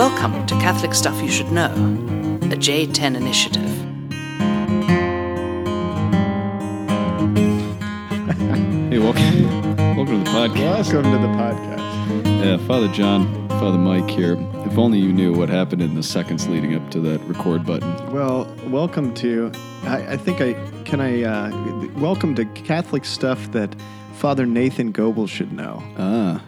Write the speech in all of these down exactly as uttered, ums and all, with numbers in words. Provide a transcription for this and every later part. Welcome to Catholic Stuff You Should Know, a J ten initiative. Hey, welcome, welcome to the podcast. Welcome to the podcast. Yeah, Father John, Father Mike here. If only you knew what happened in the seconds leading up to that record button. Well, welcome to, I, I think I, can I, uh, welcome to Catholic Stuff That Father Nathan Goebel Should Know. Ah.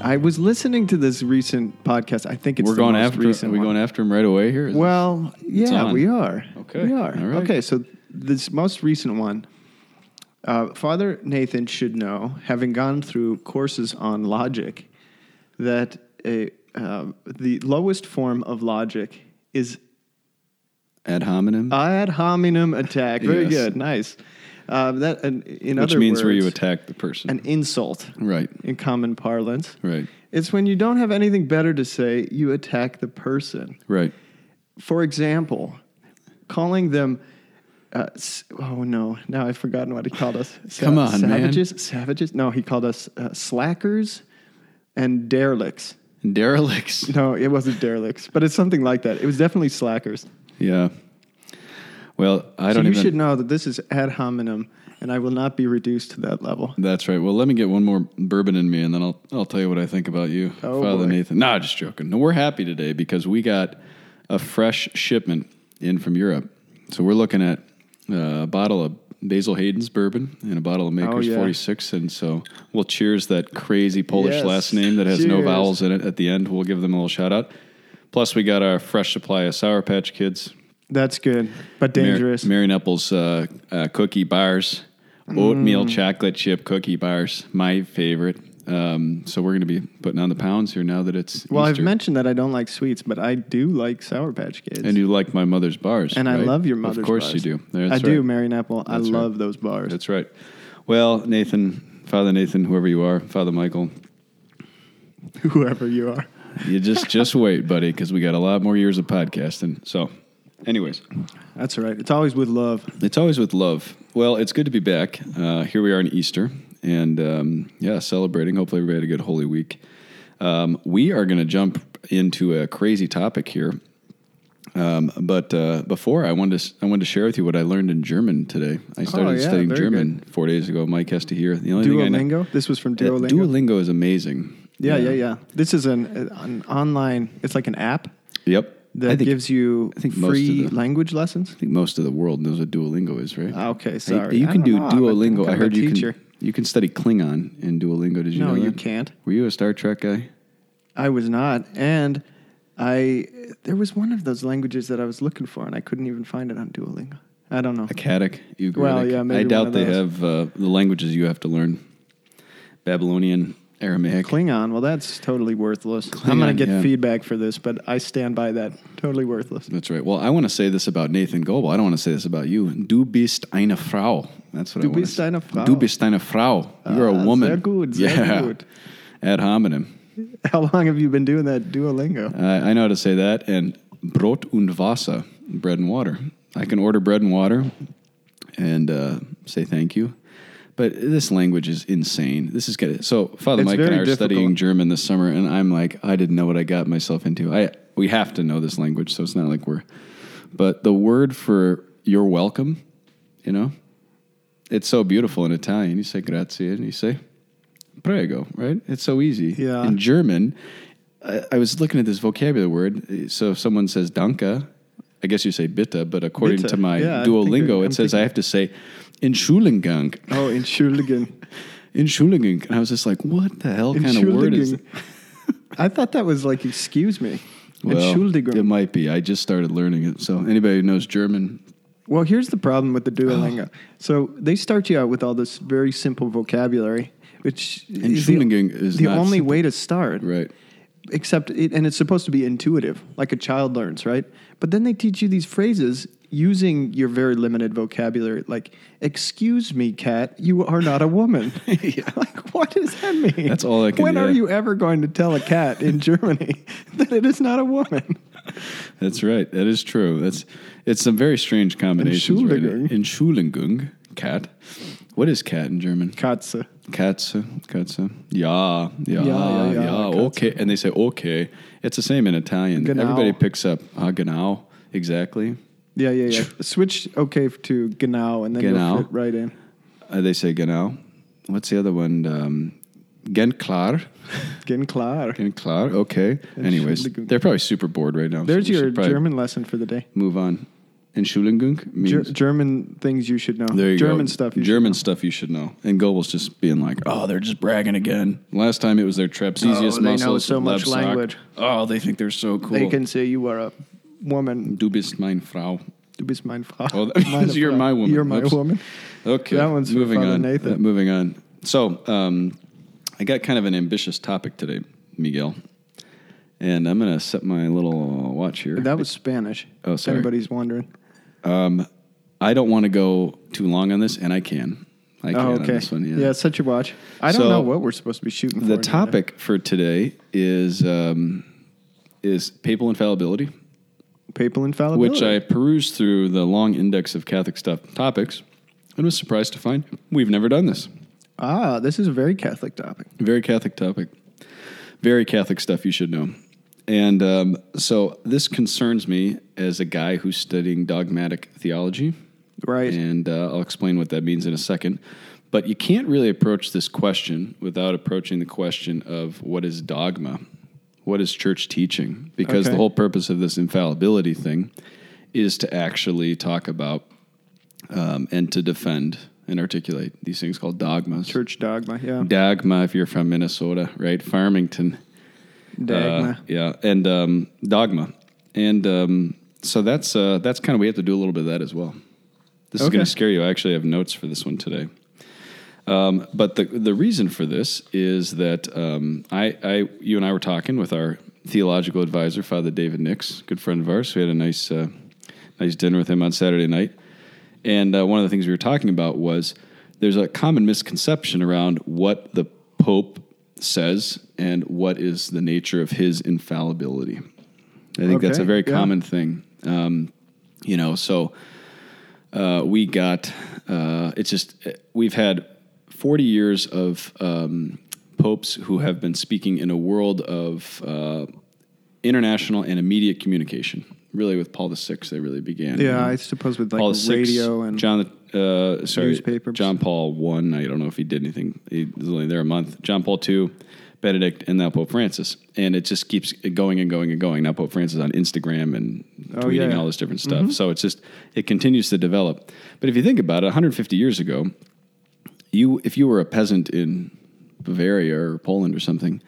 I was listening to this recent podcast. I think it's We're the going most after, recent Are we one. going after him right away here? Is well, this, yeah, we are. Okay. We are. All right. Okay, so this most recent one, uh, Father Nathan should know, having gone through courses on logic, that a, uh, the lowest form of logic is... Ad hominem? Ad hominem attack. Very yes. good. Nice. Uh, that, and in Which other means words, where you attack the person. An insult. Right. In common parlance. Right. It's when you don't have anything better to say, you attack the person. Right. For example, calling them, uh, oh no, now I've forgotten what he called us. Sa- Come on, savages, man. Savages? No, he called us uh, slackers and derelicts. Derelicts? No, it wasn't derelicts, but it's something like that. It was definitely slackers. Yeah. Well, I don't so you even... should know that this is ad hominem, and I will not be reduced to that level. That's right. Well, let me get one more bourbon in me, and then I'll I'll tell you what I think about you, oh, Father boy. Nathan. No, just joking. No, we're happy today because we got a fresh shipment in from Europe. So we're looking at uh, a bottle of Basil Hayden's bourbon and a bottle of Maker's oh, yeah. forty-six, and so we'll cheers that crazy Polish yes. last name that has cheers. no vowels in it at the end. We'll give them a little shout-out. Plus, we got our fresh supply of Sour Patch Kids. That's good, but dangerous. Mar- Marianne Apple's uh, uh, cookie bars, oatmeal mm. chocolate chip cookie bars, my favorite. Um, so we're going to be putting on the pounds here now that it's Well, Easter. I've mentioned that I don't like sweets, but I do like Sour Patch Kids. And you like my mother's bars, And right? I love your mother's bars. Of course bars. you do. That's I right. do, Marianne Apple. That's I love right. those bars. That's right. Well, Nathan, Father Nathan, whoever you are, Father Michael. Whoever you are. You just, just wait, buddy, because we got a lot more years of podcasting, so... Anyways. That's all right. It's always with love. It's always with love. Well, it's good to be back. Uh, here we are on Easter, and um, yeah, celebrating. Hopefully everybody had a good Holy Week. Um, we are going to jump into a crazy topic here, um, but uh, before, I wanted, to, I wanted to share with you what I learned in German today. I started oh, yeah, studying German good. four days ago. Mike has to hear. The only Duolingo? Thing I know, this was from Duolingo? Uh, Duolingo is amazing. Yeah, yeah, yeah. yeah. This is an, an online, it's like an app. Yep. That I think, gives you I think free the, language lessons? I think most of the world knows what Duolingo is, right? Okay, sorry. I, you can do know. Duolingo. I heard you can, you can study Klingon in Duolingo. Did you no, know that? No, you can't. Were you a Star Trek guy? I was not. And I there was one of those languages that I was looking for, and I couldn't even find it on Duolingo. I don't know. Akkadic, Ugaritic. Well, yeah, maybe I doubt one of they those. have uh, the languages you have to learn. Babylonian, Aramaic. Klingon, well, that's totally worthless. Klingon, I'm going to get yeah. feedback for this, but I stand by that. Totally worthless. That's right. Well, I want to say this about Nathan Goebel. I don't want to say this about you. Du bist eine Frau. That's what du I want to say. Frau. Du bist eine Frau. You're ah, a woman. Sehr gut, sehr yeah. gut. Ad hominem. How long have you been doing that Duolingo? Uh, I know how to say that. And Brot und Wasser, bread and water. I can order bread and water and uh, say thank you. But this language is insane. This is good. So Father Mike and I are studying German this summer, and I'm like, I didn't know what I got myself into. I we have to know this language, so it's not like we're. But the word for "you're welcome," you know, it's so beautiful in Italian. You say "grazie" and you say "prego," right? It's so easy. Yeah. In German, I, I was looking at this vocabulary word. So if someone says "danke," I guess you say "bitte," but according bitte. to my yeah, Duolingo, it says thinking. I have to say. Entschuldigung. Oh, Entschuldigung. Entschuldigung. And I was just like, what the hell kind of word is that? I thought that was like, excuse me. Well, Entschuldigung. It might be. I just started learning it. So anybody who knows German. Well, here's the problem with the Duolingo. Oh. So they start you out with all this very simple vocabulary, which is the, is the not only simple. way to start. Right. Except, it, and it's supposed to be intuitive, like a child learns, right? But then they teach you these phrases using your very limited vocabulary, like, excuse me, cat, you are not a woman. yeah. Like, what does that mean? That's all I can When yeah. are you ever going to tell a cat in Germany that it is not a woman? That's right. That is true. That's It's some very strange combinations. Entschuldigung. Right? Entschuldigung, cat. What is cat in German? Katze. Katze, Katze. Ja, ja, ja, ja, ja okay. And they say, okay. It's the same in Italian. Genau. Everybody picks up, ah, genau, exactly. Yeah, yeah, yeah. Switch okay to genau, and then genau. You'll fit right in. Uh, they say genau. What's the other one? Um, Gen klar. Gen klar. Gen klar, okay. Anyways, they're probably super bored right now. There's so your German lesson for the day. Move on. Entschuldigung means Ger- German things you should know. There you German go. stuff you German should know. stuff you should know. And Goebel's just being like, oh, they're just bragging again. Last time it was their trapezius oh, they muscles. They know so much Lebsack. Language. Oh, they think they're so cool. They can say you are a woman. Du bist mein Frau. Du bist mein Frau. Oh, that means you're my woman. You're my Oops. woman. Okay. That one's moving on. Nathan. Uh, moving on. So, um, I got kind of an ambitious topic today, Miguel. And I'm going to set my little watch here. That was Spanish. Oh, sorry. Everybody's wondering. Um, I don't want to go too long on this, and I can. I can oh, okay. on this one. Yeah, yeah set your watch. I so don't know what we're supposed to be shooting for. The topic today. for today is um, is papal infallibility. Papal infallibility. Which I perused through the long index of Catholic stuff topics and was surprised to find we've never done this. Ah, this is a very Catholic topic. Very Catholic topic. Very Catholic stuff you should know. And um, so this concerns me as a guy who's studying dogmatic theology. Right. And uh, I'll explain what that means in a second. But you can't really approach this question without approaching the question of what is dogma? What is church teaching? Because okay. the whole purpose of this infallibility thing is to actually talk about um, and to defend and articulate these things called dogmas. Church dogma, yeah. Dogma, if you're from Minnesota, right? Farmington. Dogma. Uh, yeah, and um, dogma. And um, so that's uh, that's kind of, we have to do a little bit of that as well. This okay. is going to scare you. I actually have notes for this one today. Um, but the the reason for this is that um, I, I, you and I were talking with our theological advisor, Father David Nix, good friend of ours. We had a nice, uh, nice dinner with him on Saturday night. And uh, one of the things we were talking about was there's a common misconception around what the Pope says and what is the nature of his infallibility. I think okay, that's a very yeah. common thing. Um, you know, so uh, we got, uh, it's just, we've had forty years of um, popes who have been speaking in a world of uh, international and immediate communication. Really, with Paul the Sixth, they really began. Yeah, I suppose with like Paul the radio and John, uh, sorry, newspapers. John Paul One. I, I don't know if he did anything. He was only there a month. John Paul Two, Benedict, and now Pope Francis, and it just keeps going and going and going. Now Pope Francis on Instagram and oh, tweeting yeah. all this different stuff. Mm-hmm. So it's just it continues to develop. But if you think about it, one hundred fifty years ago, you if you were a peasant in Bavaria or Poland or something,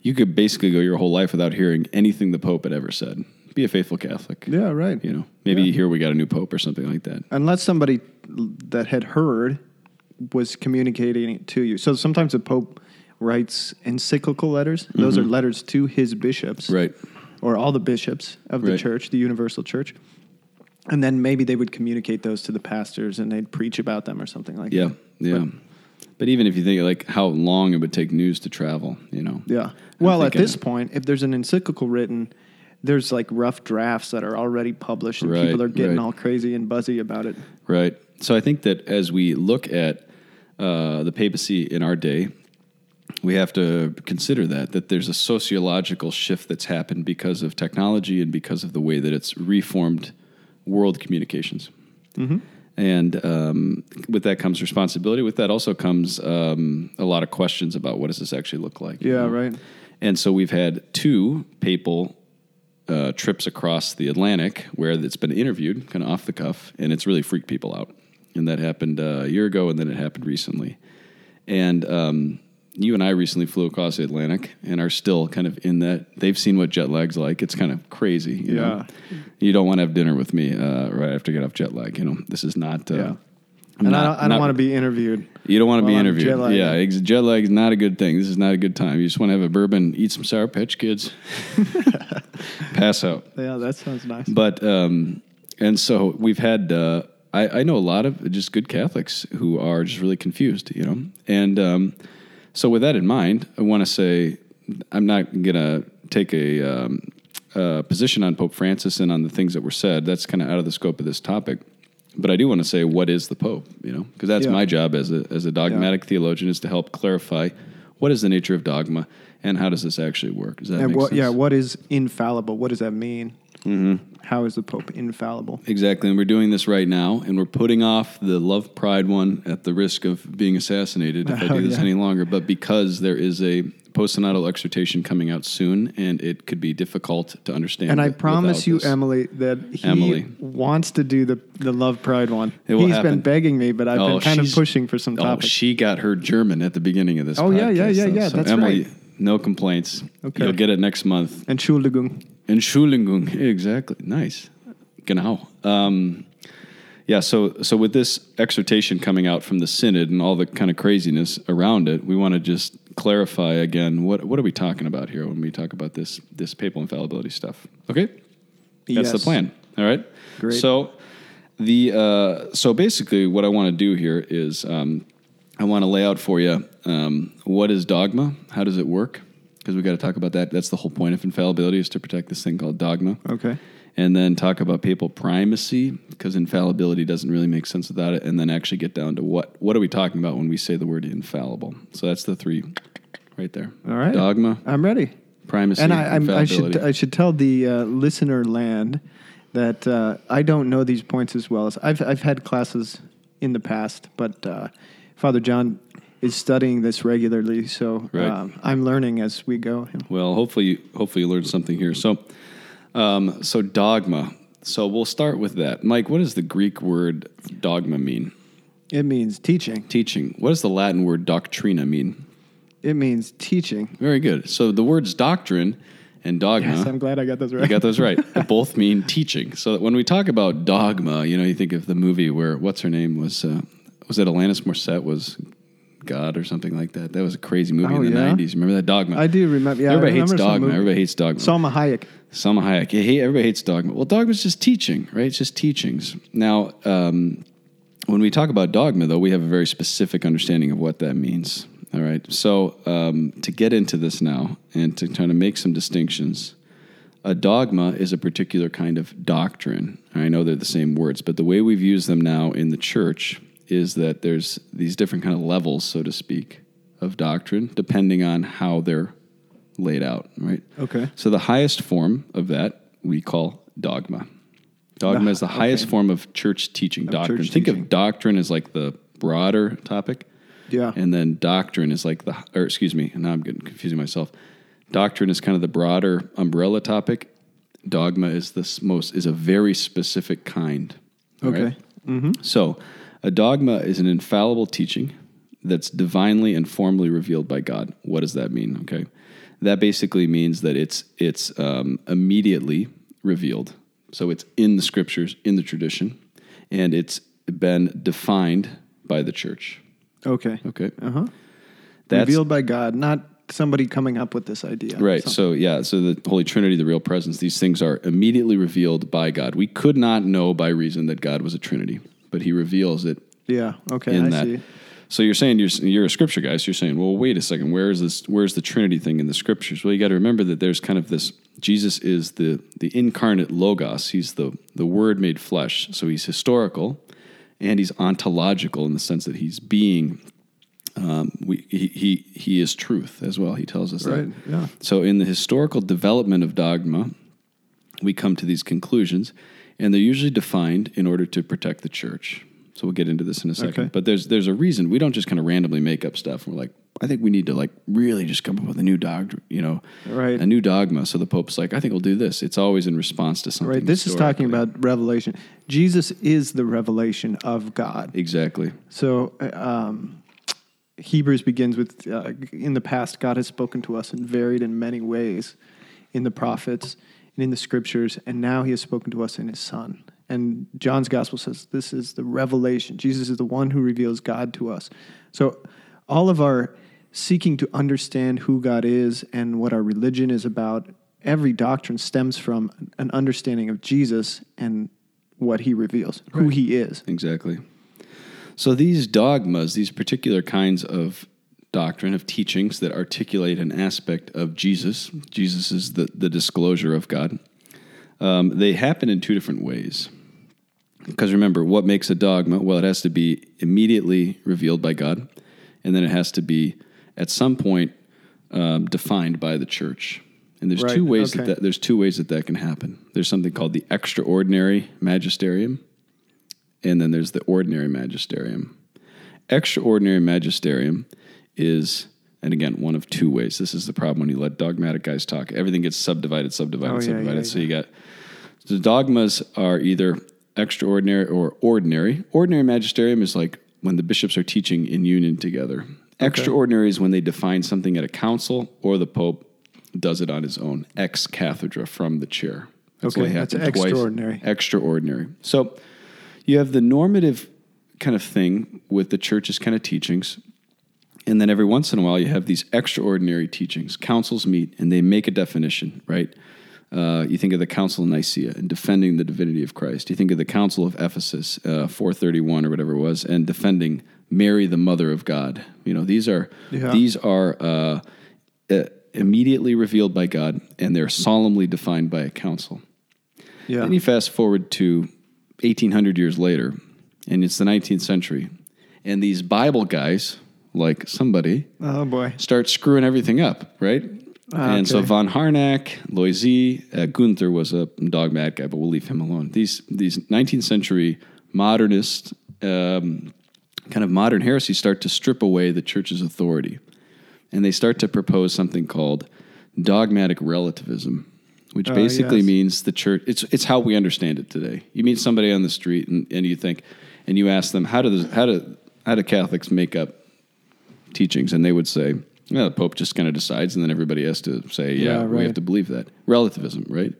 you could basically go your whole life without hearing anything the Pope had ever said. Be a faithful Catholic. Yeah, right. You know, maybe yeah. here we got a new pope or something like that. Unless somebody that had heard was communicating it to you. So sometimes the pope writes encyclical letters. Mm-hmm. Those are letters to his bishops. Right. Or all the bishops of the right. church, the universal church. And then maybe they would communicate those to the pastors and they'd preach about them or something like yeah, that. Yeah, yeah. But even if you think like how long it would take news to travel, you know. Yeah. Well, at this I, point, if there's an encyclical written... There's like rough drafts that are already published and right, people are getting right. all crazy and buzzy about it. Right. So I think that as we look at uh, the papacy in our day, we have to consider that, that there's a sociological shift that's happened because of technology and because of the way that it's reformed world communications. Mm-hmm. And um, with that comes responsibility. With that also comes um, a lot of questions about what does this actually look like. Yeah, you know? Right. And so we've had two papal... Uh, trips across the Atlantic where it's been interviewed kind of off the cuff and it's really freaked people out. And that happened uh, a year ago and then it happened recently. And um, you and I recently flew across the Atlantic and are still kind of in that. They've seen what jet lag's like. It's kind of crazy. You yeah. know? You don't want to have dinner with me uh, right after I get off jet lag. You know, this is not... Uh, yeah. And not, I don't, I don't want to be interviewed. You don't want to be interviewed. Jet lag. Yeah, ex- jet lag is not a good thing. This is not a good time. You just want to have a bourbon, eat some Sour Patch Kids, pass out. Yeah, that sounds nice. But um, and so we've had. Uh, I, I know a lot of just good Catholics who are just really confused, you know. And um, so with that in mind, I want to say I'm not gonna take a um, uh, position on Pope Francis and on the things that were said. That's kind of out of the scope of this topic. But I do want to say, what is the Pope? You know, because that's yeah. my job as a as a dogmatic yeah. theologian, is to help clarify what is the nature of dogma and how does this actually work. Does that and make what, sense? Yeah, what is infallible? What does that mean? Mm-hmm. How is the Pope infallible? Exactly, and we're doing this right now, and we're putting off the love pride one at the risk of being assassinated if oh, I do this yeah. any longer. But because there is a post-synodal exhortation coming out soon, and it could be difficult to understand. And I promise you, this. Emily, that he Emily. wants to do the, the love pride one. It will He's happen. been begging me, but I've oh, been kind of pushing for some topics. Oh, she got her German at the beginning of this oh, podcast. Oh, yeah, yeah, yeah, though. yeah. So that's Emily, right. No complaints. Okay. You'll get it next month. Entschuldigung. Entschuldigung. Exactly. Nice. Genau. Um, yeah, so so with this exhortation coming out from the synod and all the kind of craziness around it, we want to just clarify again, what what are we talking about here when we talk about this this papal infallibility stuff? Okay? That's yes. the plan. All right? Great. So, the, uh, so basically what I want to do here is... Um, I want to lay out for you um, what is dogma, how does it work, because we've got to talk about that. That's the whole point of infallibility, is to protect this thing called dogma. Okay. And then talk about papal primacy, because infallibility doesn't really make sense without it, and then actually get down to what what are we talking about when we say the word infallible. So that's the three right there. All right. Dogma. I'm ready. Primacy, and I, I'm, I should I should tell the uh, listener land that uh, I don't know these points as well. as I've, I've had classes in the past, but... Uh, Father John is studying this regularly, so right. um, I'm learning as we go. Well, hopefully you, hopefully you learned something here. So um, so dogma. So we'll start with that. Mike, what does the Greek word dogma mean? It means teaching. Teaching. What does the Latin word doctrina mean? It means teaching. Very good. So the words doctrine and dogma. Yes, I'm glad I got those right. You got those right. They both mean teaching. So when we talk about dogma, you know, you think of the movie where, what's her name, was... Uh, Was it Alanis Morissette was God or something like that? That was a crazy movie oh, in the yeah? nineties. Remember that? Dogma. I do remember. Yeah, everybody I remember hates Dogma. Movie. Everybody hates Dogma. Salma Hayek. Salma Hayek. Yeah, everybody hates Dogma. Well, Dogma's just teaching, right? It's just teachings. Now, um, when we talk about dogma, though, we have a very specific understanding of what that means. All right. So um, to get into this now and to try to make some distinctions, a dogma is a particular kind of doctrine. I know they're the same words, but the way we've used them now in the church is that there's these different kind of levels, so to speak, of doctrine, depending on how they're laid out, right? Okay. So the highest form of that we call dogma. Dogma the, is the okay. highest form of church teaching, of doctrine. Church Think teaching. of doctrine as like the broader topic. Yeah. And then doctrine is like the, or excuse me, now I'm getting confusing myself. Doctrine is kind of the broader umbrella topic. Dogma is the most, is a very specific kind. Okay. Right? Mm-hmm. So... a dogma is an infallible teaching that's divinely and formally revealed by God. What does that mean? Okay, that basically means that it's it's um, immediately revealed. So it's in the scriptures, in the tradition, and it's been defined by the church. Okay. Okay. Uh huh. Revealed by God, not somebody coming up with this idea. Right. So yeah. So the Holy Trinity, the real presence, these things are immediately revealed by God. We could not know by reason that God was a Trinity, but he reveals it. Yeah. Okay. In I that. see. So you're saying you're you're a scripture guy. So you're saying, well, wait a second. Where is this? Where's the Trinity thing in the scriptures? Well, you got to remember that there's kind of this. Jesus is the the incarnate Logos. He's the the Word made flesh. So he's historical, and he's ontological in the sense that he's being. Um, we he he he is truth as well. He tells us right. that. Yeah. So in the historical development of dogma, we come to these conclusions. And they're usually defined in order to protect the church. So we'll get into this in a second. Okay. But there's there's a reason. We don't just kind of randomly make up stuff. We're like, I think we need to like really just come up with a new dog, you know, right. a new dogma. So the Pope's like, I think we'll do this. It's always in response to something. Right. This is talking about revelation. Jesus is the revelation of God. Exactly. So um, Hebrews begins with, uh, in the past, God has spoken to us and varied in many ways in the prophets, in the scriptures, and now he has spoken to us in his Son. And John's gospel says this is the revelation. Jesus is the one who reveals God to us. So all of our seeking to understand who God is and what our religion is about, every doctrine stems from an understanding of Jesus and what he reveals, right. who he is. Exactly. So these dogmas, these particular kinds of doctrine, of teachings that articulate an aspect of Jesus. Jesus is the, the disclosure of God. Um, they happen in two different ways. Because remember, what makes a dogma? Well, it has to be immediately revealed by God, and then it has to be, at some point, um, defined by the church. And there's right. two ways okay. that, that there's two ways that that can happen. There's something called the extraordinary magisterium, and then there's the ordinary magisterium. Extraordinary magisterium is, and again, one of two ways. This is the problem when you let dogmatic guys talk. Everything gets subdivided, subdivided, oh, subdivided. Yeah, yeah, so yeah. you got the dogmas are either extraordinary or ordinary. Ordinary magisterium is like when the bishops are teaching in union together. Okay. Extraordinary is when they define something at a council or the Pope does it on his own, ex cathedra from the chair. That's okay, that's extraordinary. Twice. Extraordinary. So you have the normative kind of thing with the church's kind of teachings, and then every once in a while you have these extraordinary teachings. Councils meet and they make a definition, right? Uh, you think of the Council of Nicaea and defending the divinity of Christ. You think of the Council of Ephesus, uh, four thirty-one or whatever it was, and defending Mary, the Mother of God. You know, these are yeah. these are uh, uh, immediately revealed by God, and they're solemnly defined by a council. Yeah. Then you fast forward to eighteen hundred years later, and it's the nineteenth century, and these Bible guys, like somebody, oh boy, start screwing everything up, right? Ah, and okay. so von Harnack, Loisy, uh, Gunther was a dogmatic guy, but we'll leave him alone. These these nineteenth century modernist, um, kind of modern heresies start to strip away the church's authority. And they start to propose something called dogmatic relativism, which uh, basically yes. means the church, it's it's how we understand it today. You meet somebody on the street and, and you think, and you ask them, how do, this, how, do, how do Catholics make up teachings? And they would say, yeah, the Pope just kind of decides, and then everybody has to say, yeah, yeah right. we have to believe that. Relativism, right?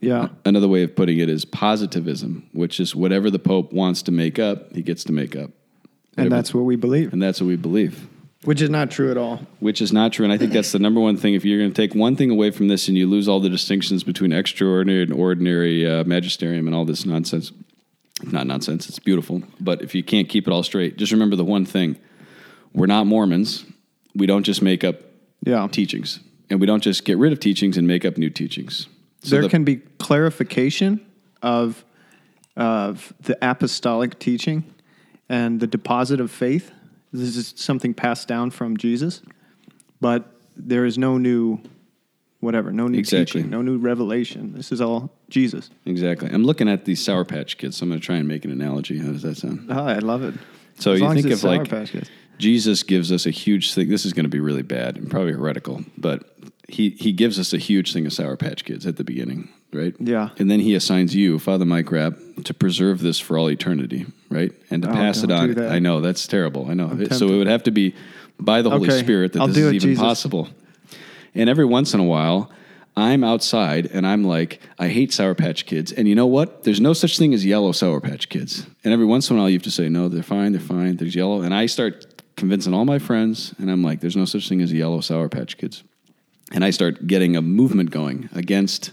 Yeah. Another way of putting it is positivism, which is whatever the Pope wants to make up, he gets to make up. Whatever. And that's what we believe. And that's what we believe. Which is not true at all. Which is not true, and I think that's the number one thing. If you're going to take one thing away from this and you lose all the distinctions between extraordinary and ordinary uh, magisterium and all this nonsense, not nonsense, it's beautiful, but if you can't keep it all straight, just remember the one thing. We're not Mormons. We don't just make up yeah. teachings, and we don't just get rid of teachings and make up new teachings. So there the, can be clarification of of the apostolic teaching and the deposit of faith. This is something passed down from Jesus, but there is no new whatever, no new exactly. teaching, no new revelation. This is all Jesus. Exactly. I'm looking at these Sour Patch Kids, so I'm going to try and make an analogy. How does that sound? Oh, I love it. So as you think of Sour like... Patch Kids. Jesus gives us a huge thing. This is going to be really bad and probably heretical, but he, he gives us a huge thing of Sour Patch Kids at the beginning, right? Yeah. And then he assigns you, Father Mike Rapp, to preserve this for all eternity, right? And to oh, pass it on. I know, that's terrible. I know. So it would have to be by the Holy okay. Spirit that I'll this is it, even Jesus. Possible. And every once in a while, I'm outside, and I'm like, I hate Sour Patch Kids. And you know what? There's no such thing as yellow Sour Patch Kids. And every once in a while, you have to say, no, they're fine, they're fine, there's yellow. And I start... convincing all my friends, and I'm like, there's no such thing as yellow Sour Patch Kids. And I start getting a movement going against,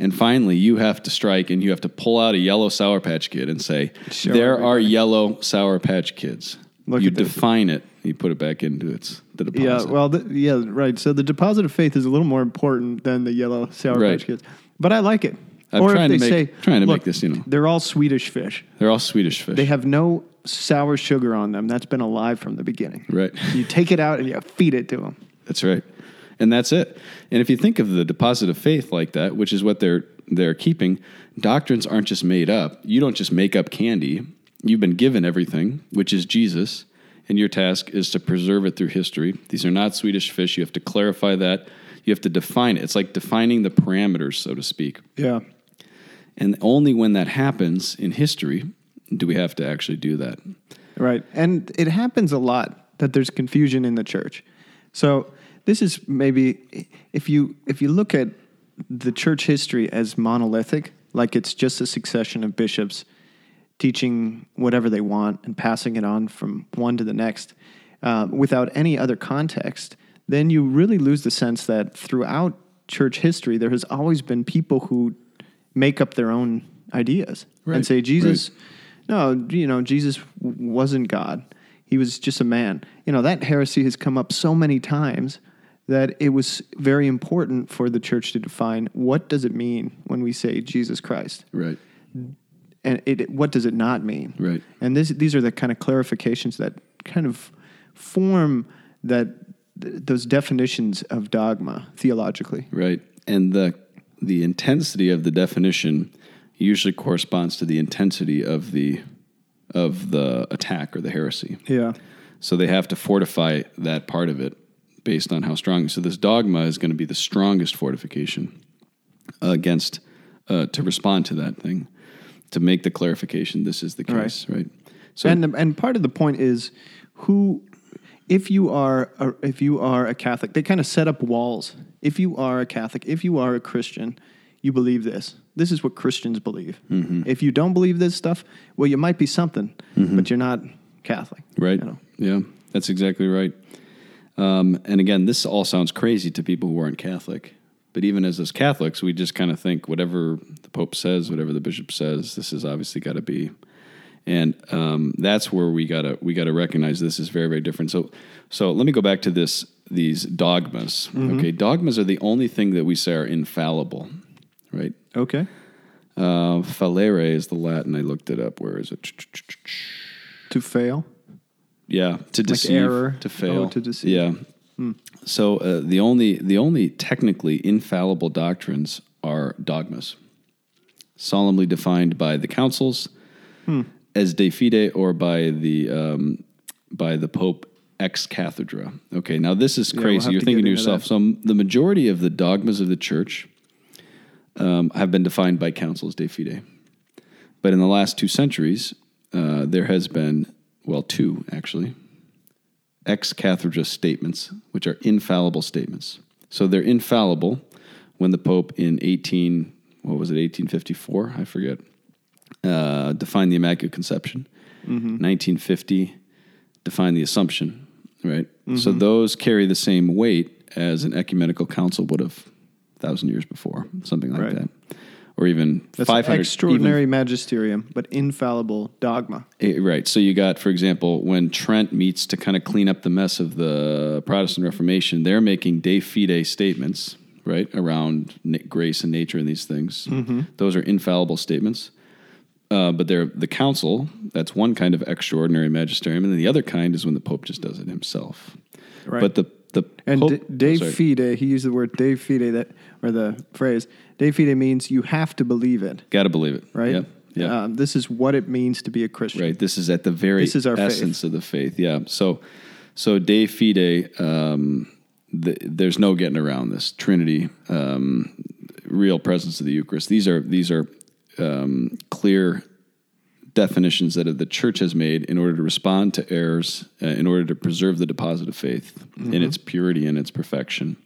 and finally you have to strike and you have to pull out a yellow Sour Patch Kid and say, sure, there everybody. Are yellow Sour Patch Kids. Look you define this. It, you put it back into its the deposit. Yeah, well, the, yeah, right. So the deposit of faith is a little more important than the yellow Sour right. Patch Kids. But I like it. I'm or trying if they to make, say, trying to look, make this, you know. They're all Swedish fish. They're all Swedish fish. They have no... sour sugar on them. That's been alive from the beginning. Right. You take it out and you feed it to them. That's right. And that's it. And if you think of the deposit of faith like that, which is what they're they're keeping, doctrines aren't just made up. You don't just make up candy. You've been given everything, which is Jesus, and your task is to preserve it through history. These are not Swedish fish. You have to clarify that. You have to define it. It's like defining the parameters, so to speak. Yeah. And only when that happens in history do we have to actually do that. Right. And it happens a lot that there's confusion in the church. So this is maybe, if you if you look at the church history as monolithic, like it's just a succession of bishops teaching whatever they want and passing it on from one to the next uh, without any other context, then you really lose the sense that throughout church history there has always been people who make up their own ideas right. and say, Jesus... Right. No, you know, Jesus wasn't God. He was just a man. You know, that heresy has come up so many times that it was very important for the church to define what does it mean when we say Jesus Christ. Right. and it, what does it not mean? Right. And this, these are the kind of clarifications that kind of form that th- those definitions of dogma theologically. Right. And the the intensity of the definition usually corresponds to the intensity of the of the attack or the heresy. Yeah. So they have to fortify that part of it based on how strong. So this dogma is going to be the strongest fortification against uh, to respond to that thing, to make the clarification. This is the case, right? right? So and the, and part of the point is who, if you are a, if you are a Catholic, they kind of set up walls. If you are a Catholic, if you are a Christian, you believe this. This is what Christians believe. Mm-hmm. If you don't believe this stuff, well, you might be something, mm-hmm. but you're not Catholic. Right. You know? Yeah, that's exactly right. Um, and again, this all sounds crazy to people who aren't Catholic. But even as those Catholics, we just kind of think whatever the Pope says, whatever the Bishop says, this has obviously got to be. And um, that's where we gotta we gotta recognize this is very, very different. So, so let me go back to this these dogmas. Mm-hmm. Okay, dogmas are the only thing that we say are infallible, right? Okay. Uh, fallere is the Latin. I looked it up. Where is it? To fail. Yeah, to like deceive, error, to fail, oh, to deceive. Yeah. Hmm. So uh, the only the only technically infallible doctrines are dogmas, solemnly defined by the councils hmm. as de fide or by the um, by the Pope ex cathedra. Okay, now this is crazy. Yeah, we'll You're to thinking to yourself. That. So the majority of the dogmas of the Church um, have been defined by councils de fide, but in the last two centuries, uh, there has been. Well, two, actually, ex cathedra statements, which are infallible statements. So they're infallible when the Pope in eighteen, what was it, eighteen fifty-four, I forget, uh, defined the Immaculate Conception. Mm-hmm. nineteen fifty, defined the Assumption, right? Mm-hmm. So those carry the same weight as an ecumenical council would have a thousand years before, something like right. that. Or even that's five hundred. Extraordinary even, magisterium, but infallible dogma. It, right. So you got, for example, when Trent meets to kind of clean up the mess of the Protestant Reformation, they're making de fide statements, right, around na- grace and nature and these things. Mm-hmm. Those are infallible statements. Uh, but they're the council, that's one kind of extraordinary magisterium, and then the other kind is when the Pope just does it himself. Right. But the The and Pope, de, de fide, he used the word de fide, that, or the phrase, de fide means you have to believe it. Got to believe it. Right? Yeah. Yep. Um, this is what it means to be a Christian. Right. This is at the very this is our essence faith. Of the faith. Yeah. So so de fide, um, the, there's no getting around this. Trinity, um, real presence of the Eucharist. These are, these are um, clear definitions that the Church has made in order to respond to errors, uh, in order to preserve the deposit of faith mm-hmm. in its purity and its perfection.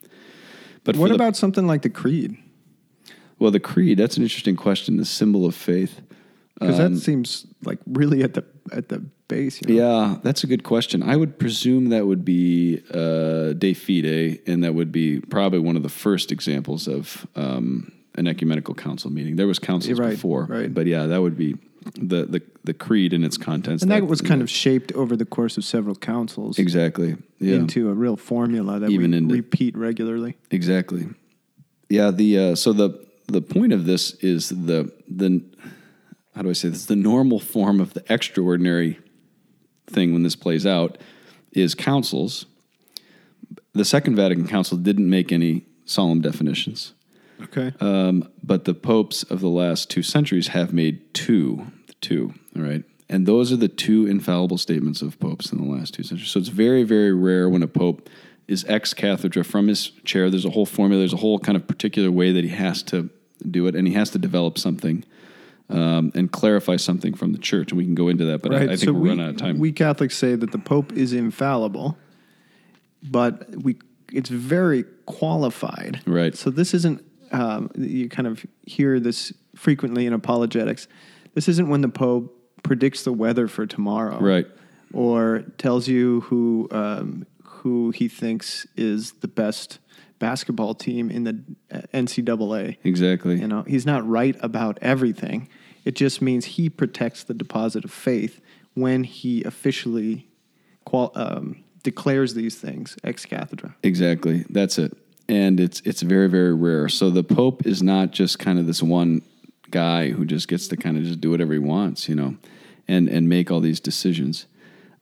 But what about the, something like the creed? Well, the creed, that's an interesting question, the symbol of faith. Because um, that seems like really at the at the base. You know? Yeah, that's a good question. I would presume that would be uh, de fide, and that would be probably one of the first examples of um, an ecumenical council meeting. There was councils right, before, right. but yeah, that would be... The, the the creed and its contents. And that, that was kind know. of shaped over the course of several councils. Exactly. Yeah. Into a real formula that Even we into, repeat regularly. Exactly. Yeah, the uh, so the the point of this is the the how do I say this? The normal form of the extraordinary thing when this plays out is councils. The Second Vatican Council didn't make any solemn definitions. Okay. Um, but the popes of the last two centuries have made two, two, all right? And those are the two infallible statements of popes in the last two centuries. So it's very, very rare when a pope is ex cathedra from his chair. There's a whole formula. There's a whole kind of particular way that he has to do it, and he has to develop something um, and clarify something from the Church, and we can go into that, but right. I, I think so we're we, running out of time. We Catholics say that the pope is infallible, but we it's very qualified. Right. So this isn't... Um, you kind of hear this frequently in apologetics. This isn't when the Pope predicts the weather for tomorrow, right? Or tells you who um, who he thinks is the best basketball team in the N C double A. Exactly. You know, he's not right about everything. It just means he protects the deposit of faith when he officially qual- um, declares these things ex cathedra. Exactly. That's it. And it's it's very, very rare. So the Pope is not just kind of this one guy who just gets to kind of just do whatever he wants, you know, and, and make all these decisions.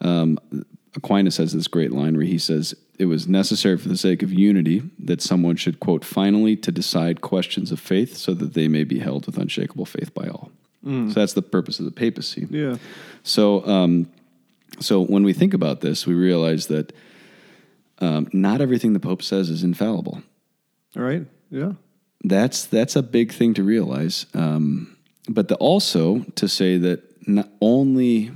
Um, Aquinas has this great line where he says, it was necessary for the sake of unity that someone should, quote, finally to decide questions of faith so that they may be held with unshakable faith by all. Mm. So that's the purpose of the papacy. Yeah. So, um, so when we think about this, we realize that um, not everything the Pope says is infallible. All right. Yeah. That's that's a big thing to realize. Um, but the, also to say that not only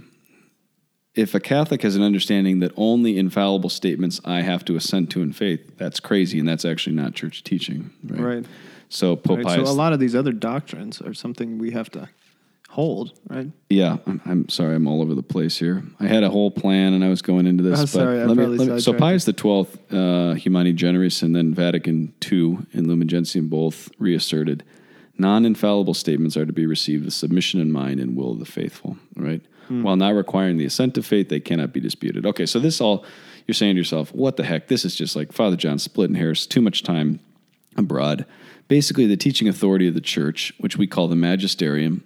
if a Catholic has an understanding that only infallible statements I have to assent to in faith, that's crazy, and that's actually not church teaching. Right. right. So Pope right, Pius. So a lot of these other doctrines are something we have to hold, right? Yeah. I'm, I'm sorry, I'm all over the place here. I had a whole plan, and I was going into this. Oh, but sorry, let I me, let me, So Pius the twelfth, uh, Humani Generis, and then Vatican two and Lumen Gentium both reasserted non-infallible statements are to be received with submission in mind and will of the faithful, right? Mm. While not requiring the assent of faith, they cannot be disputed. Okay, so this all, you're saying to yourself, what the heck? This is just like Father John splitting hairs, too much time abroad. Basically, the teaching authority of the church, which we call the magisterium,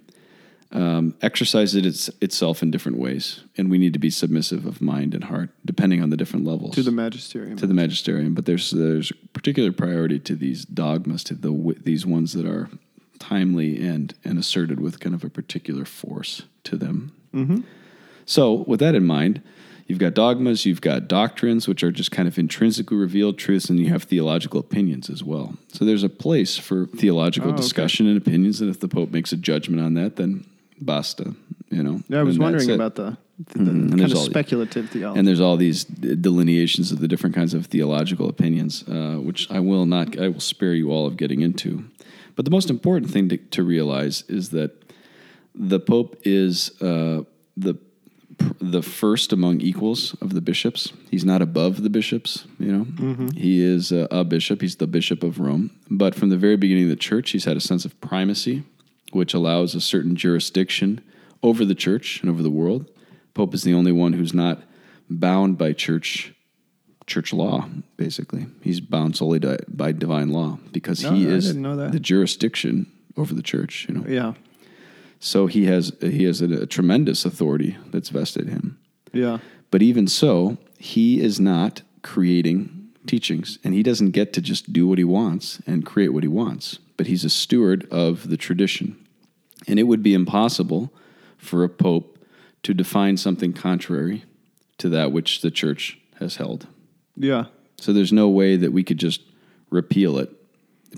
um, exercises its, itself in different ways, and we need to be submissive of mind and heart, depending on the different levels. To the magisterium. To the magisterium, but there's there's particular priority to these dogmas, to the these ones that are timely and, and asserted with kind of a particular force to them. Mm-hmm. So with that in mind, you've got dogmas, you've got doctrines, which are just kind of intrinsically revealed truths, and you have theological opinions as well. So there's a place for theological oh, discussion okay. and opinions, and if the Pope makes a judgment on that, then basta, you know. Yeah, I was wondering about the, the, mm-hmm. the kind of speculative theology. And there's all these delineations of the different kinds of theological opinions, uh, which I will not, I will spare you all of getting into. But the most important thing to, to realize is that the Pope is uh, the the first among equals of the bishops. He's not above the bishops, you know. Mm-hmm. He is a, a bishop. He's the bishop of Rome. But from the very beginning of the church, he's had a sense of primacy, which allows a certain jurisdiction over the church and over the world. Pope is the only one who's not bound by church church law, basically. He's bound solely to, by divine law because no, he is the jurisdiction over the church, you know. Yeah. So he has he has a, a tremendous authority that's vested in him. Yeah. But even so, he is not creating teachings, and he doesn't get to just do what he wants and create what he wants, but he's a steward of the tradition. And it would be impossible for a pope to define something contrary to that which the church has held. Yeah. So there's no way that we could just repeal it.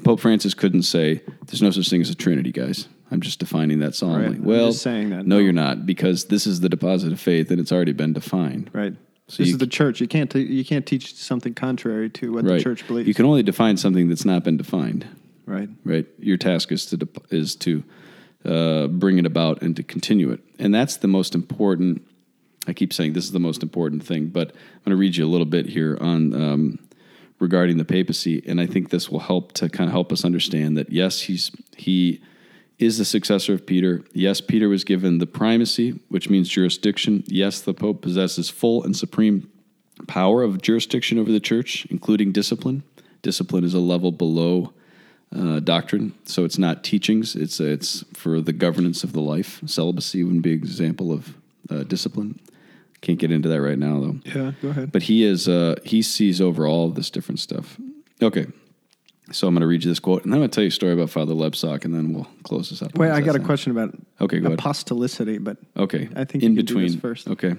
Pope Francis couldn't say, there's no such thing as a Trinity, guys. I'm just defining that solemnly. Right. Well, I'm just saying that, no, no, you're not, because this is the deposit of faith, and it's already been defined. Right. So this you, is the church. You can't, t- you can't teach something contrary to what right. the church believes. You can only define something that's not been defined. Right. Right. Your task is to de- is to uh, bring it about and to continue it. And that's the most important. I keep saying this is the most important thing, but I'm going to read you a little bit here on um, regarding the papacy, and I think this will help to kind of help us understand that, yes, he's he... is the successor of Peter. Yes, Peter was given the primacy, which means jurisdiction. Yes, the Pope possesses full and supreme power of jurisdiction over the church, including discipline. Discipline is a level below uh, doctrine, so it's not teachings. It's uh, it's for the governance of the life. Celibacy wouldn't be an example of uh, discipline. Can't get into that right now, though. Yeah, go ahead. But he is uh, he sees over all of this different stuff. Okay. So I'm going to read you this quote, and then I'm going to tell you a story about Father Lebsack, and then we'll close this up. Wait, I got a question about okay, go apostolicity, ahead. but okay. I think in you between. Do this first. Okay.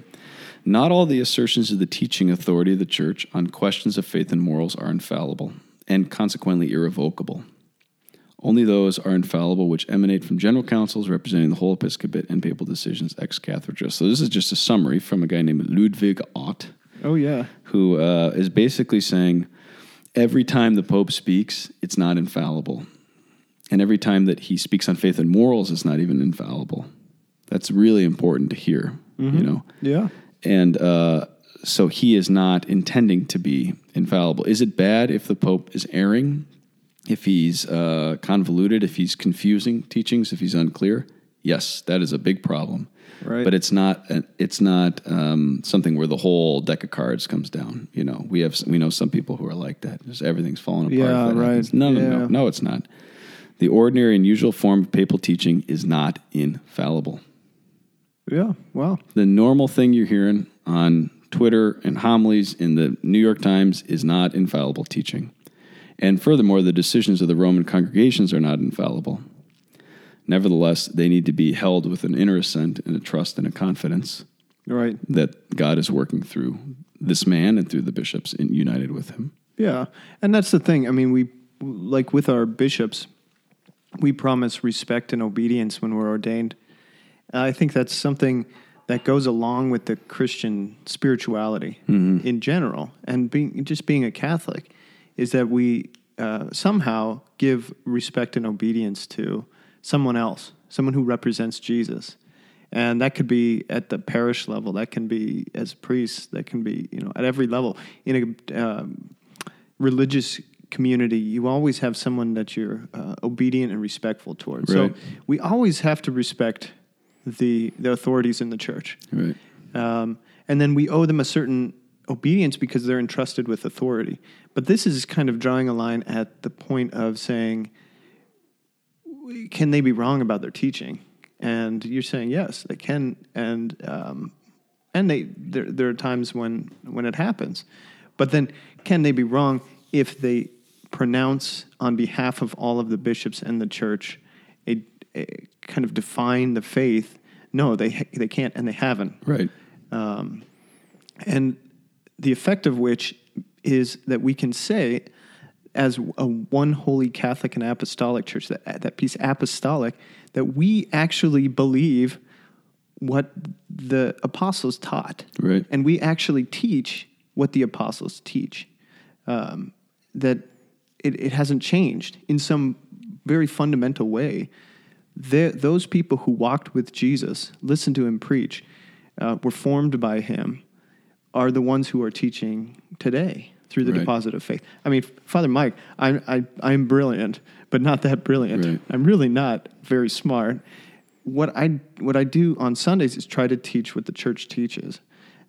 Not all the assertions of the teaching authority of the Church on questions of faith and morals are infallible, and consequently irrevocable. Only those are infallible which emanate from general councils representing the whole episcopate and papal decisions ex cathedra. So this is just a summary from a guy named Ludwig Ott. Oh, yeah. Who uh, is basically saying, every time the Pope speaks, it's not infallible. And every time that he speaks on faith and morals, it's not even infallible. That's really important to hear, mm-hmm. you know? Yeah. And uh, so he is not intending to be infallible. Is it bad if the Pope is erring, if he's uh, convoluted, if he's confusing teachings, if he's unclear? Yes, that is a big problem. Right. But it's not an, it's not um, something where the whole deck of cards comes down. You know, we have we know some people who are like that. Just everything's falling apart. Yeah, right. No, yeah. no, no, no, it's not. The ordinary and usual form of papal teaching is not infallible. Yeah, well. The normal thing you're hearing on Twitter and homilies in the New York Times is not infallible teaching. And furthermore, the decisions of the Roman congregations are not infallible. Nevertheless, they need to be held with an inner assent and a trust and a confidence right. that God is working through this man and through the bishops and united with him. Yeah, and that's the thing. I mean, we like with our bishops, we promise respect and obedience when we're ordained. Uh, I think that's something that goes along with the Christian spirituality mm-hmm. in general, and being just being a Catholic is that we uh, somehow give respect and obedience to someone else, someone who represents Jesus. And that could be at the parish level, that can be as priests, that can be, you know, at every level. In a um, religious community, you always have someone that you're uh, obedient and respectful towards. Right. So we always have to respect the the authorities in the church. Right. Um, and then we owe them a certain obedience because they're entrusted with authority. But this is kind of drawing a line at the point of saying, can they be wrong about their teaching? And you're saying, yes, they can. And um, and they there, there are times when, when it happens. But then can they be wrong if they pronounce on behalf of all of the bishops and the church a, a kind of define the faith? No, they they can't, and they haven't. Right. Um, and the effect of which is that we can say, as a one holy Catholic and apostolic church, that, that piece apostolic, that we actually believe what the apostles taught. Right. And we actually teach what the apostles teach. Um, that it, it hasn't changed in some very fundamental way. The, those people who walked with Jesus, listened to him preach, uh, were formed by him, are the ones who are teaching today through the right. deposit of faith. I mean, Father Mike, I, I, I'm brilliant, but not that brilliant. Right. I'm really not very smart. What I what I do on Sundays is try to teach what the church teaches,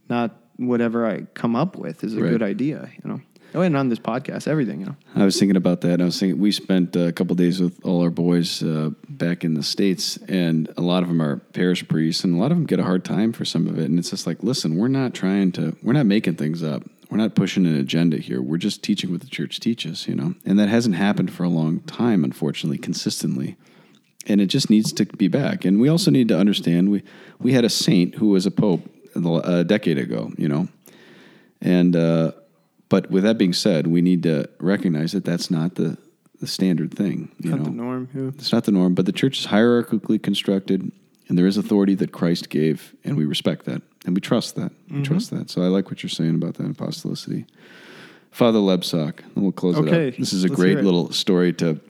not whatever I come up with is a right. good idea, you know. Oh, and on this podcast, everything, you know. I was thinking about that. I was thinking we spent a couple of days with all our boys uh, back in the States, and a lot of them are parish priests, and a lot of them get a hard time for some of it. And it's just like, listen, we're not trying to, we're not making things up. We're not pushing an agenda here. We're just teaching what the church teaches, you know. And that hasn't happened for a long time, unfortunately, consistently. And it just needs to be back. And we also need to understand we, we had a saint who was a pope a decade ago, you know. And, uh, but with that being said, we need to recognize that that's not the, the standard thing. It's not the norm. Yeah. It's not the norm, but the church is hierarchically constructed, and there is authority that Christ gave, and we respect that. And we trust that. We mm-hmm. trust that. So I like what you're saying about that apostolicity. Father Lebsack, and we'll close okay. it out. This is a Let's great little story to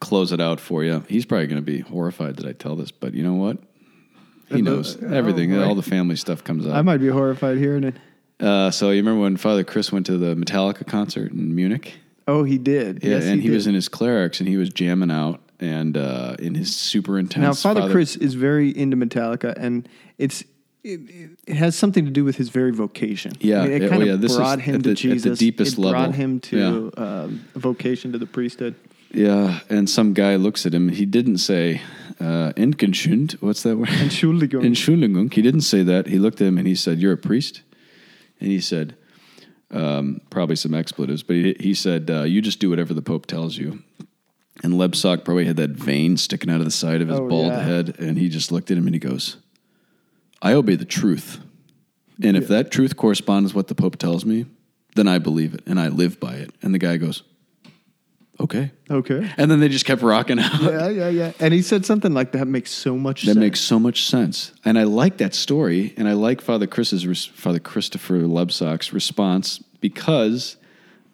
close it out for you. He's probably going to be horrified that I tell this, but you know what? He knows uh, everything. Oh, all the family stuff comes out. I might be horrified hearing it. Uh, so you remember when Father Chris went to the Metallica concert in Munich? Oh, he did. Yeah, yes, and he, he was in his clerics, and he was jamming out. And uh, in his super intense... Now, Father, Father Chris is very into Metallica, and it's... It, it has something to do with his very vocation. Yeah, I mean, it kind oh, yeah. of this brought him the, to Jesus. At the deepest level, it brought him to yeah. um, a vocation to the priesthood. Yeah, and some guy looks at him. He didn't say uh, "Entschuldigung." What's that word? Entschuldigung. Entschuldigung. He didn't say that. He looked at him and he said, "You're a priest," and he said, um, probably some expletives, but he, he said, uh, "You just do whatever the Pope tells you." And Lebsack probably had that vein sticking out of the side of his oh, bald yeah. head, and he just looked at him and he goes, "I obey the truth. And if yeah. that truth corresponds with what the Pope tells me, then I believe it and I live by it." And the guy goes, "Okay." Okay. And then they just kept rocking out. Yeah, yeah, yeah. And he said something like, that makes so much that sense. That makes so much sense. And I like that story. And I like Father Chris's, Father Christopher Lebsack's response, because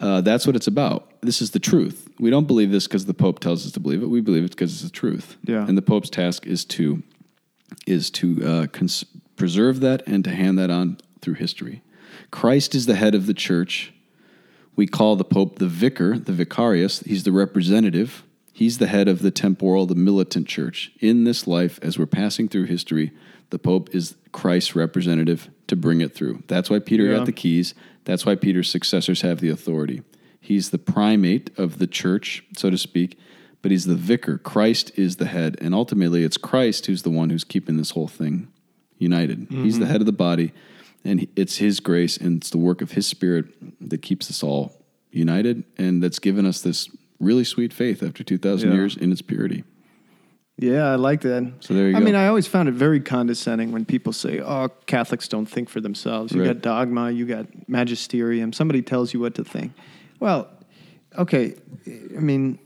uh, that's what it's about. This is the truth. We don't believe this because the Pope tells us to believe it. We believe it because it's the truth. Yeah. And the Pope's task is to... is to uh, cons- preserve that and to hand that on through history. Christ is the head of the church. We call the Pope the vicar, the vicarius. He's the representative. He's the head of the temporal, the militant church. In this life, as we're passing through history, the Pope is Christ's representative to bring it through. That's why Peter yeah. got the keys. That's why Peter's successors have the authority. He's the primate of the church, so to speak, but he's the vicar. Christ is the head, and ultimately it's Christ who's the one who's keeping this whole thing united. Mm-hmm. He's the head of the body, and it's his grace and it's the work of his Spirit that keeps us all united, and that's given us this really sweet faith after two thousand yeah. years in its purity. Yeah, I like that. So there you I go. I mean, I always found it very condescending when people say, oh, Catholics don't think for themselves. You right. got dogma, you got magisterium, somebody tells you what to think. Well, okay, I mean,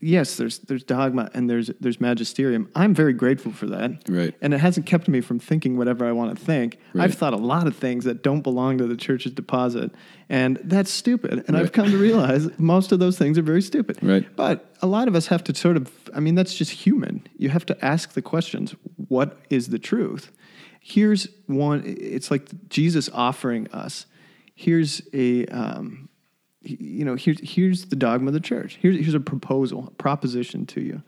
yes, there's there's dogma and there's there's magisterium. I'm very grateful for that. Right. And it hasn't kept me from thinking whatever I want to think. Right. I've thought a lot of things that don't belong to the church's deposit, and that's stupid. And right. I've come to realize most of those things are very stupid. Right. But a lot of us have to sort of, I mean, that's just human. You have to ask the questions, what is the truth? Here's one, it's like Jesus offering us, here's a... Um, You know, here's here's the dogma of the church. Here's here's a proposal, a proposition to you.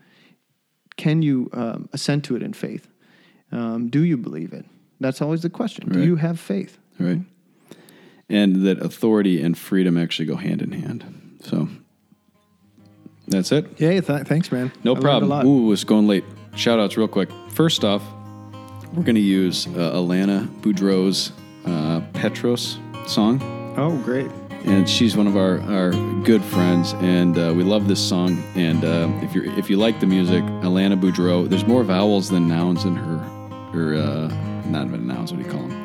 Can you um, assent to it in faith? Um, do you believe it? That's always the question. Right. Do you have faith? Right. And that authority and freedom actually go hand in hand. So that's it. Yeah. Th- thanks, man. No I problem. Ooh, it's going late. Shout outs real quick. First off, we're going to use uh, Alana Boudreaux's uh, Petros song. Oh, great. And she's one of our, our good friends, and uh, we love this song. And uh, if you if you like the music, Alana Boudreaux, there's more vowels than nouns in her, her uh, not even nouns, what do you call them?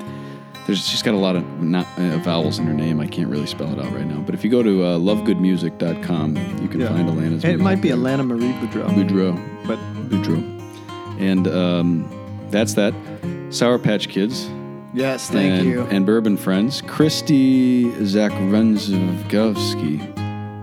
There's, she's got a lot of not, uh, vowels in her name. I can't really spell it out right now. But if you go to uh, love good music dot com, you can yeah. find Alana's music. It might be Alana Marie Boudreaux. Boudreaux. But Boudreaux. And um, that's that. Sour Patch Kids. Yes, thank and, you. And Bourbon Friends. Christy Zach Renzovsky.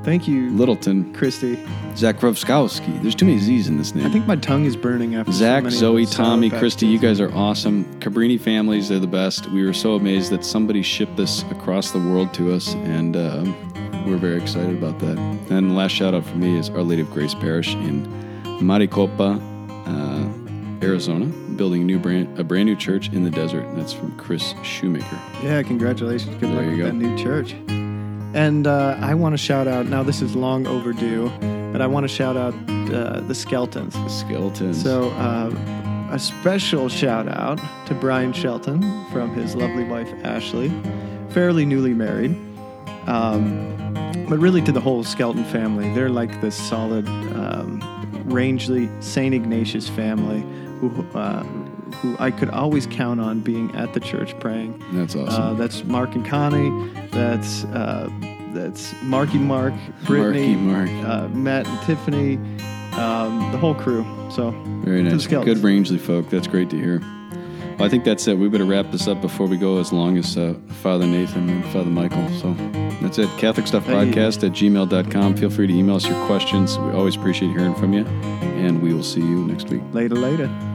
Thank you. Littleton. Christy. Zach Rovskowski. There's too many Z's in this name. I think my tongue is burning after Zach, so Zoe, Tommy, Christy, you guys are awesome. Cabrini families, they're the best. We were so amazed that somebody shipped this across the world to us, and uh, we're very excited about that. And the last shout out for me is Our Lady of Grace Parish in Maricopa, uh, Arizona, building a new brand, a brand new church in the desert. And that's from Chris Shoemaker. Yeah, congratulations. Good luck with that new church. And uh, I want to shout out, now this is long overdue, but I want to shout out uh, the Skeletons. The Skeletons. So uh, a special shout out to Brian Shelton from his lovely wife, Ashley, fairly newly married. Um, but really to the whole Skeleton family. They're like this solid... Um, Rangely Saint Ignatius family who uh, who I could always count on being at the church praying. That's awesome. Uh, that's Mark and Connie. That's uh, that's Marky Mark, Brittany, Marky Mark. Uh, Matt and Tiffany, um, the whole crew. So very nice. Good Rangely folk. That's great to hear. Well, I think that's it. We better wrap this up before we go as long as uh, Father Nathan and Father Michael. So that's it. Catholic Stuff Podcast at gmail dot com. Feel free to email us your questions. We always appreciate hearing from you. And we will see you next week. Later, later.